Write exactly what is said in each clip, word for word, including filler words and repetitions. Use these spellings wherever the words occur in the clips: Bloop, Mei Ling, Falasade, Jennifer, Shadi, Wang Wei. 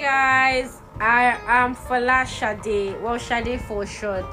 Hey guys, I am Falasade. Well, Shadi for short.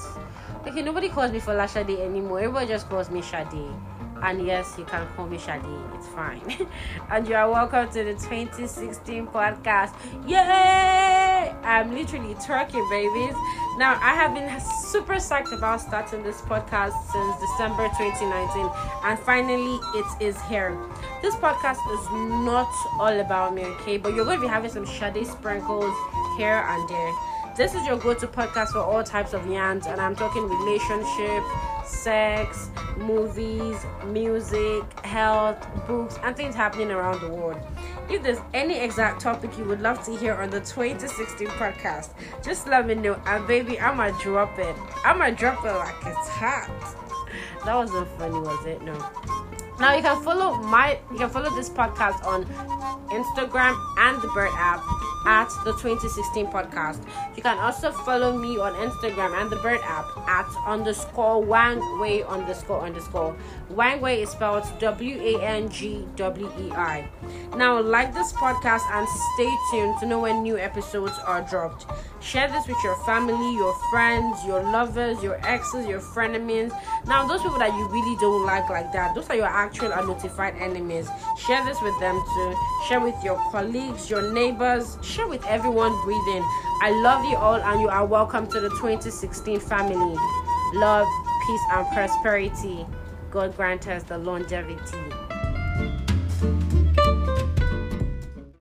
Okay, nobody calls me Falasade anymore. Everybody just calls me Shadi. And yes, you can call me Shadi. It's fine. And you are welcome to the twenty sixteen podcast. Yay! I'm literally twerking, babies. Now, I have been super psyched about starting this podcast since December twenty nineteen, and finally it is here. This podcast is not all about me, okay? But you're going to be having some Shadi sprinkles here and there. This is your go-to podcast for all types of yarns, and I'm talking relationships, sex, movies, music, health, books, and things happening around the world. If there's any exact topic you would love to hear on the twenty sixteen podcast, just let me know, and baby, I'ma drop it. I'ma drop it like it's hot. That wasn't funny, was it? No. Now you can follow my, you can follow this podcast on Instagram and the Bird app at the twenty sixteen podcast. You can also follow me on Instagram and the Bird app at underscore Wang Wei underscore underscore. Wang Wei is spelled W A N G W E I. Now, like this podcast and stay tuned to know when new episodes are dropped. Share this with your family, your friends, your lovers, your exes, your frenemies. Now, those people that you really don't like like that, those are your actual and notified enemies. Share this with them too. Share with your colleagues, your neighbors. Share with everyone breathing. I love you all, and you are welcome to the twenty sixteen family. Love, peace, and prosperity. God grant us the longevity.